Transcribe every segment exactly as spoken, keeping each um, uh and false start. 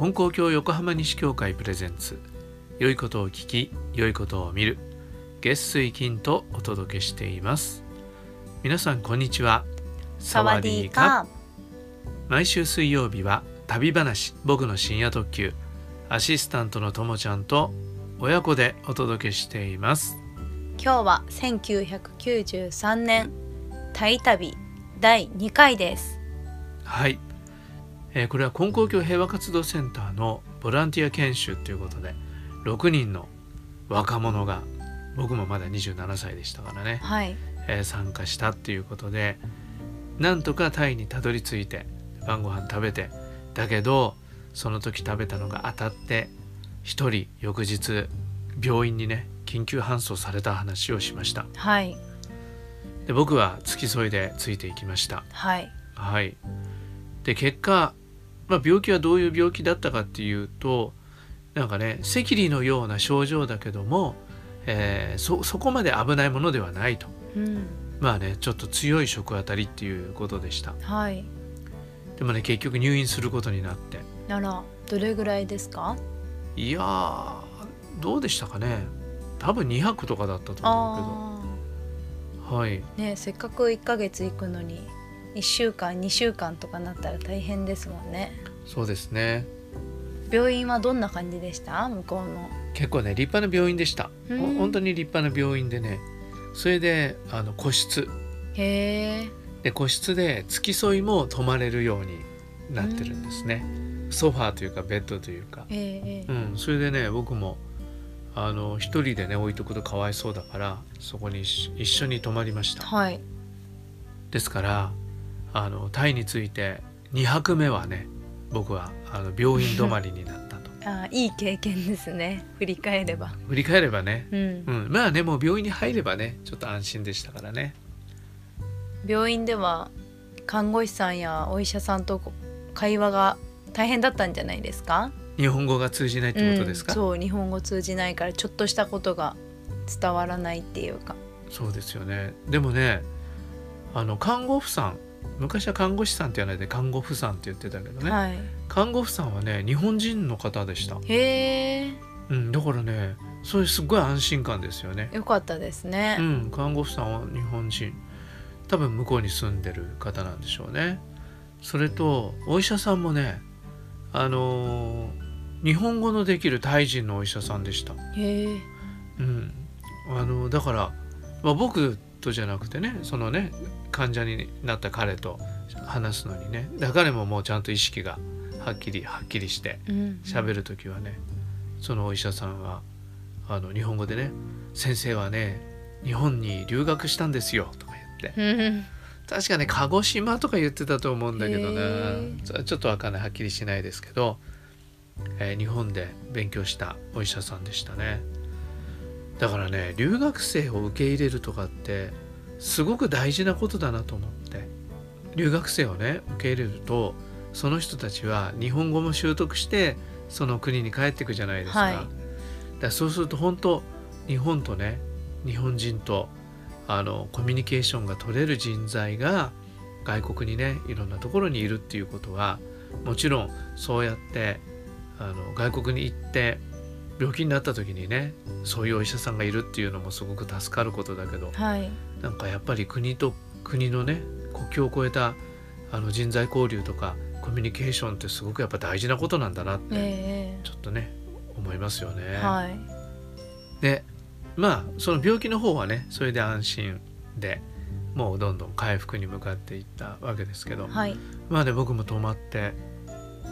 金光教横浜西教会プレゼンツ、良いことを聞き良いことを見る、月水金とお届けしています。皆さんこんにちは。サワディーカ。毎週水曜日は旅話、僕の深夜特急、アシスタントのともちゃんと親子でお届けしています。今日はせんきゅうひゃくきゅうじゅうさんねんタイ旅だいにかいです。はい、えー、これは金光教平和活動センターのボランティア研修ということで、ろくにんの若者が、僕もまだにじゅうななさいでしたからね、はい、えー、参加したということで、なんとかタイにたどり着いて晩ご飯食べて、だけどその時食べたのが当たって、一人翌日病院にね、緊急搬送された話をしました。はい。で、僕は付き添いでついていきました。はい、はい、で結果、まあ、病気はどういう病気だったかっていうと、なんかね、赤痢のような症状だけども、えー、そ, そこまで危ないものではないと、うん、まあね、ちょっと強い食当たりっていうことでした。はい。でもね、結局入院することになって。あら、どれぐらいですか？いやー、どうでしたかね、多分にはくとかだったと思うけど、はいね、せっかくいっかげつ行くのにいっしゅうかんにしゅうかんとかなったら大変ですもんね。そうですね。病院はどんな感じでした？向こうの。結構ね、立派な病院でした。本当に立派な病院でね、それであの個室。へー。で、個室で付き添いも泊まれるようになってるんですね。ソファーというかベッドというか、えーうん、それでね、僕もあの一人でね置いとくとかわいそうだから、そこに一緒に泊まりました。はい。ですからあのタイについてにはくめはね、僕はあの病院止まりになったと。あ、いい経験ですね。振り返れば。振り返ればね、うんうん、まあね、もう病院に入ればね、ちょっと安心でしたからね。病院では看護師さんやお医者さんと会話が大変だったんじゃないですか？日本語が通じないってことですか？うん、そう、日本語通じないからちょっとしたことが伝わらないっていうか。そうですよね。でもね、あの看護婦さん、昔は看護師さんって言わないで看護婦さんって言ってたけどね、はい、看護婦さんはね、日本人の方でした。へー、うん、だからね、そういうすごい安心感ですよね。よかったですね、うん、看護婦さんは日本人、多分向こうに住んでる方なんでしょうね。それとお医者さんもね、あのー、日本語のできるタイ人のお医者さんでした。へー、うん、あのー、だから、まあ、僕とじゃなくてね、そのね、患者になった彼と話すのにね、彼ももうちゃんと意識がはっきりはっきりして喋るときはね、そのお医者さんはあの日本語でね、先生はね、日本に留学したんですよとか言って確かね、鹿児島とか言ってたと思うんだけどな、ちょっとわかんない、はっきりしないですけど、えー、日本で勉強したお医者さんでしたね。だからね、留学生を受け入れるとかってすごく大事なことだなと思って、留学生をね受け入れると、その人たちは日本語も習得してその国に帰っていくじゃないですか、はい、だからそうすると本当日本とね、日本人とあのコミュニケーションが取れる人材が外国にね、いろんなところにいるっていうことは、もちろんそうやってあの外国に行って病気になった時にね、そういうお医者さんがいるっていうのもすごく助かることだけど、はい、なんかやっぱり国と国のね、国境を越えたあの人材交流とかコミュニケーションってすごくやっぱ大事なことなんだなって、えー、ちょっとね思いますよね、はい、で、まあその病気の方はね、それで安心で、もうどんどん回復に向かっていったわけですけど、はい、まあね、僕も泊まって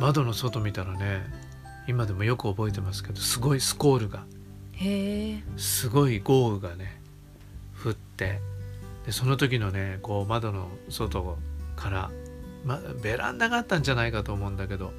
窓の外見たらね、今でもよく覚えてますけど、すごいスコールが、へー、すごい豪雨がね降って、でその時のね、こう窓の外から、ま、ベランダがあったんじゃないかと思うんだけど、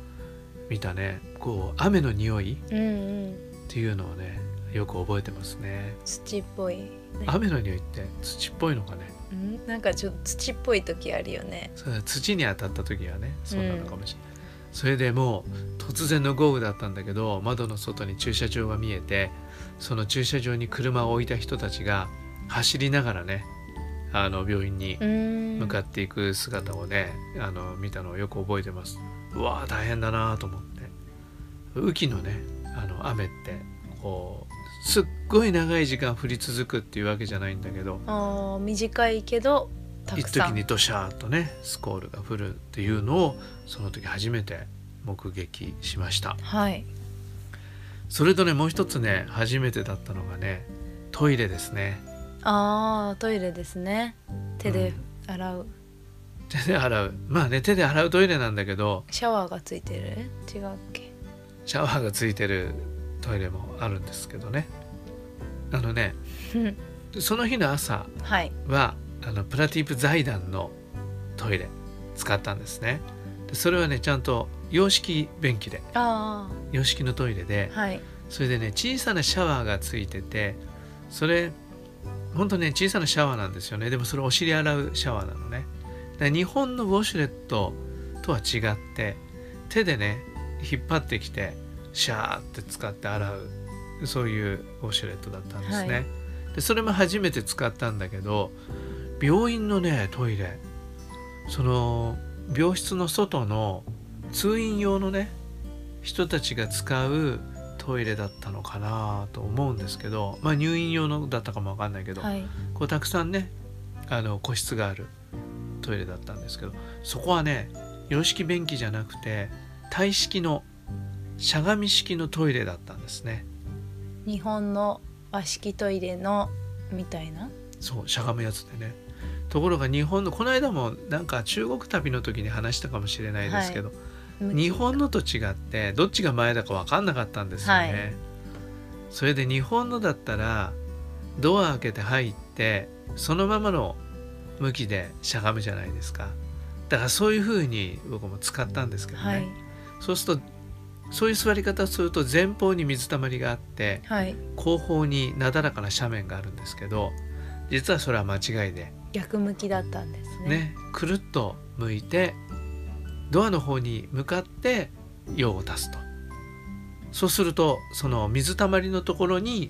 見たね、こう雨の匂いっていうのをね、よく覚えてますね。土っぽい、ね、雨の匂いって土っぽいのかね、うん、なんかちょっと土っぽい時あるよね。そう、土に当たった時はね、そうなのかもしれない、うん。それでもう突然の豪雨だったんだけど、窓の外に駐車場が見えて、その駐車場に車を置いた人たちが走りながらね、あの病院に向かっていく姿をね、あの見たのをよく覚えてます。うわー、大変だなと思って、雨季のね、あの雨ってこうすっごい長い時間降り続くっていうわけじゃないんだけど、あ短いけどたくさん一時にドシャーっとねスコールが降るっていうのをその時初めて目撃しました、はい、それとねもう一つね初めてだったのがねトイレですね。あトイレですね。手で洗う、うん、手で洗うまあね手で洗うトイレなんだけどシャワーがついてる違うっけシャワーがついてるトイレもあるんですけどね。あのねその日の朝は、はい、あのプラティープ財団のトイレ使ったんですね。でそれはねちゃんと洋式便器であ洋式のトイレで、はい、それでね小さなシャワーがついててそれ本当ね小さなシャワーなんですよね。でもそれお尻洗うシャワーなのね。で日本のウォシュレットとは違って手でね引っ張ってきてシャーって使って洗うそういうウォシュレットだったんですね、はい、でそれも初めて使ったんだけど病院のねトイレその病室の外の通院用のね人たちが使うトイレだったのかなと思うんですけど、まあ、入院用のだったかもわかんないけど、はい、こうたくさんねあの個室があるトイレだったんですけどそこはね洋式便器じゃなくてタイ式のしゃがみ式のトイレだったんですね。日本の和式トイレのみたいなそうしゃがむやつでね。ところが日本のこの間もなんか中国旅の時に話したかもしれないですけど、はい日本のと違ってどっちが前だか分かんなかったんですよね、はい、それで日本のだったらドア開けて入ってそのままの向きでしゃがむじゃないですか。だからそういう風に僕も使ったんですけどね、はい、そうするとそういう座り方をすると前方に水たまりがあって、はい、後方になだらかな斜面があるんですけど実はそれは間違いで逆向きだったんですね。ね、くるっと向いてドアの方に向かって用を足すとそうするとその水たまりのところに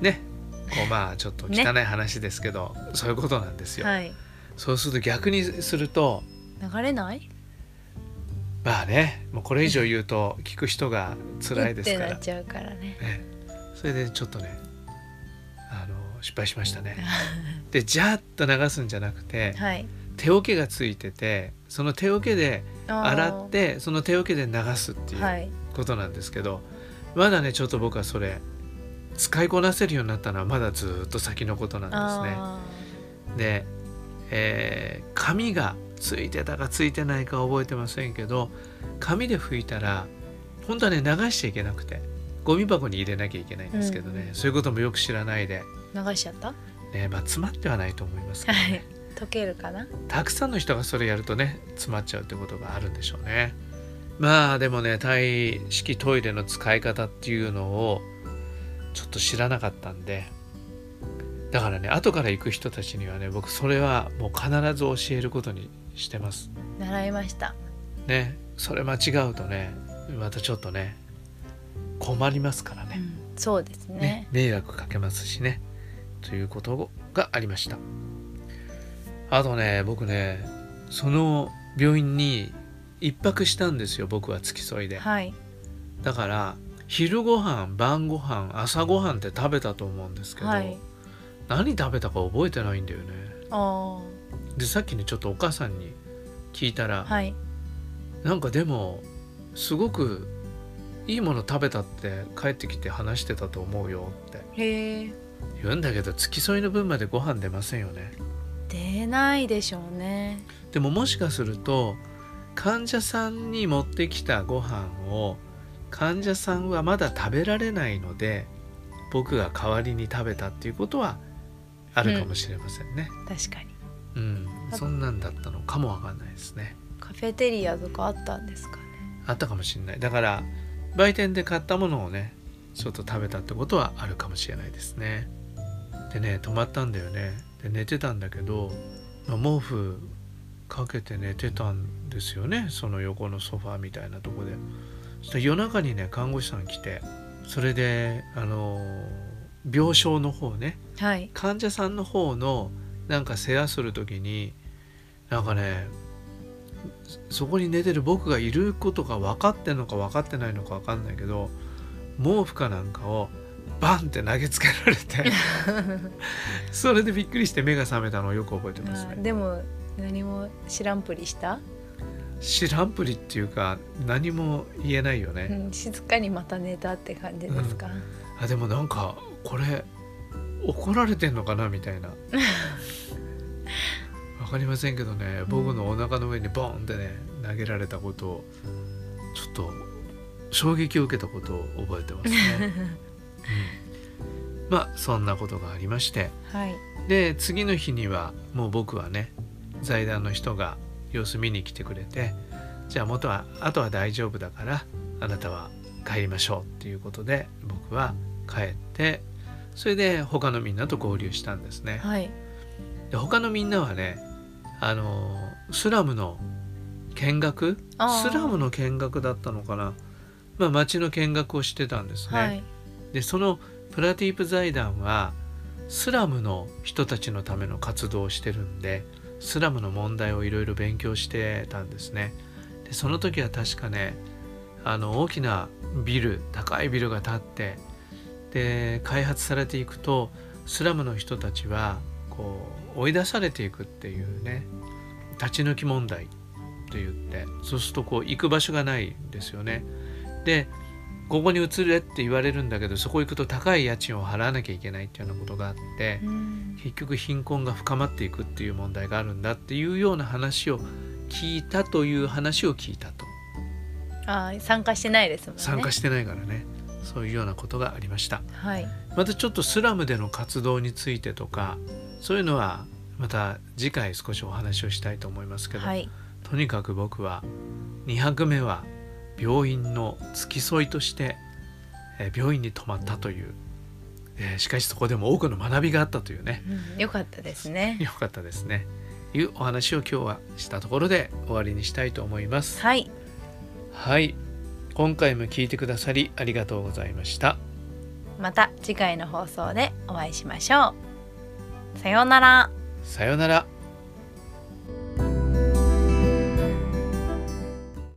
ねこうまあちょっと汚い話ですけど、ね、そういうことなんですよ、はい、そうすると逆にすると流れないまあねもうこれ以上言うと聞く人が辛いですからってなっちゃうから ね, ねそれでちょっとねあの失敗しましたねでジャーッと流すんじゃなくて、はい手桶がついててその手桶で洗ってその手桶で流すっていうことなんですけど、はい、まだねちょっと僕はそれ使いこなせるようになったのはまだずっと先のことなんですね。で、えー、紙がついてたかついてないか覚えてませんけど紙で拭いたら本当はね流しちゃいけなくてゴミ箱に入れなきゃいけないんですけどね、うん、そういうこともよく知らないで流しちゃった、ねまあ、詰まってはないと思いますけどね、はい溶けるかな。たくさんの人がそれやるとね詰まっちゃうってことがあるんでしょうね。まあでもねタイ式トイレの使い方っていうのをちょっと知らなかったんでだからね後から行く人たちにはね僕それはもう必ず教えることにしてます。習いましたね。それ間違うとねまたちょっとね困りますからね、うん、そうです ね, ね迷惑かけますしねということがありました。あとね僕ねその病院に一泊したんですよ僕は付き添いで、はい、だから昼ご飯晩ご飯朝ご飯って食べたと思うんですけど、はい、何食べたか覚えてないんだよね。あでさっきねちょっとお母さんに聞いたら、はい、なんかでもすごくいいもの食べたって帰ってきて話してたと思うよってへ言うんだけど付き添いの分までご飯出ませんよね。出ないでしょうね。でももしかすると患者さんに持ってきたご飯を患者さんはまだ食べられないので僕が代わりに食べたっていうことはあるかもしれませんね、うん、確かに、うん、そんなんだったのかもわかんないですね。カフェテリアとかあったんですかね。あったかもしれない。だから売店で買ったものをねちょっと食べたってことはあるかもしれないですね。でね泊まったんだよね。寝てたんだけど、まあ、毛布かけて寝てたんですよねその横のソファーみたいなとこで。そしたら夜中にね看護師さん来てそれであのー、病床の方ね、はい、患者さんの方のなんか世話する時になんかねそこに寝てる僕がいることが分かってんのか分かってないのか分かんないけど、毛布かなんかをバンって投げつけられてそれでびっくりして目が覚めたのをよく覚えてますね。でも何も知らんぷりした？知らんぷりっていうか何も言えないよね、うん、静かにまた寝たって感じですか、うん、あでもなんかこれ怒られてんのかなみたいなわかりませんけどね、僕のお腹の上にボンってね投げられたことをちょっと衝撃を受けたことを覚えてますね、うん、まあそんなことがありまして、はい、で次の日にはもう僕はね財団の人が様子見に来てくれて、じゃあ元はあとは大丈夫だからあなたは帰りましょうっていうことで僕は帰って、それで他のみんなと合流したんですね、はい、で他のみんなはねあのスラムの見学スラムの見学だったのかな、まあ、町の見学をしてたんですね、はい、でそのプラティープ財団はスラムの人たちのための活動をしてるんでスラムの問題をいろいろ勉強してたんですね。でその時は確かねあの大きなビル高いビルが建って、で開発されていくとスラムの人たちはこう追い出されていくっていうね、立ち退き問題といって、そうするとこう行く場所がないんですよね。でここに移れって言われるんだけど、そこ行くと高い家賃を払わなきゃいけないっていうようなことがあって、うん、結局貧困が深まっていくっていう問題があるんだっていうような話を聞いたという話を聞いたと。ああ、参加してないですもんね。参加してないからね。そういうようなことがありました、はい、またちょっとスラムでの活動についてとかそういうのはまた次回少しお話をしたいと思いますけど、はい、とにかく僕はにはくめは病院の付き添いとして病院に泊まったという、えー、しかしそこでも多くの学びがあったというね、うん、よかったですねよかったですねいうお話を今日はしたところで終わりにしたいと思います。はい、はい、今回も聞いてくださりありがとうございました。また次回の放送でお会いしましょう。さようなら。さようなら。